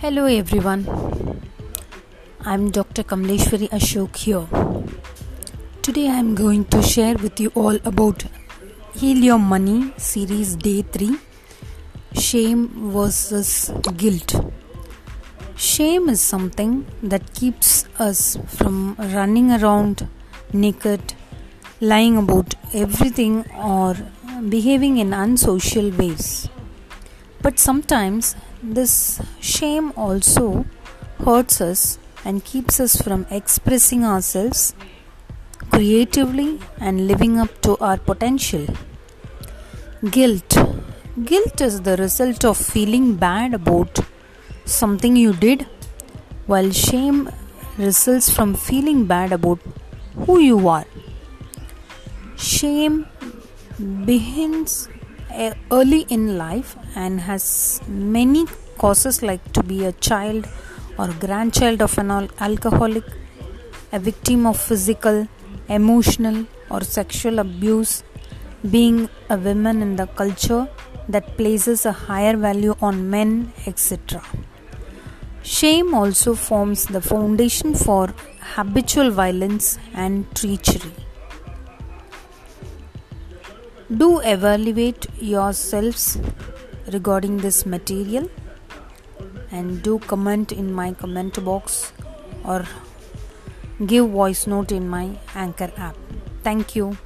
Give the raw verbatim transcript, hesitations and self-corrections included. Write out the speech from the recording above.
Hello everyone, I'm Doctor Kamleshwari Ashok here. Today I'm going to share with you all about Heal Your Money series day three, Shame versus Guilt. Shame is something that keeps us from running around naked, lying about everything or behaving in unsocial ways. But sometimes this shame also hurts us and keeps us from expressing ourselves creatively and living up to our potential. Guilt. Guilt is the result of feeling bad about something you did, while shame results from feeling bad about who you are. Shame begins early in life and has many causes, like to be a child or grandchild of an alcoholic, a victim of physical, emotional or sexual abuse, being a woman in the culture that places a higher value on men, et cetera. Shame also forms the foundation for habitual violence and treachery. Do evaluate yourselves regarding this material and do comment in my comment box or give voice note in my Anchor app. Thank you.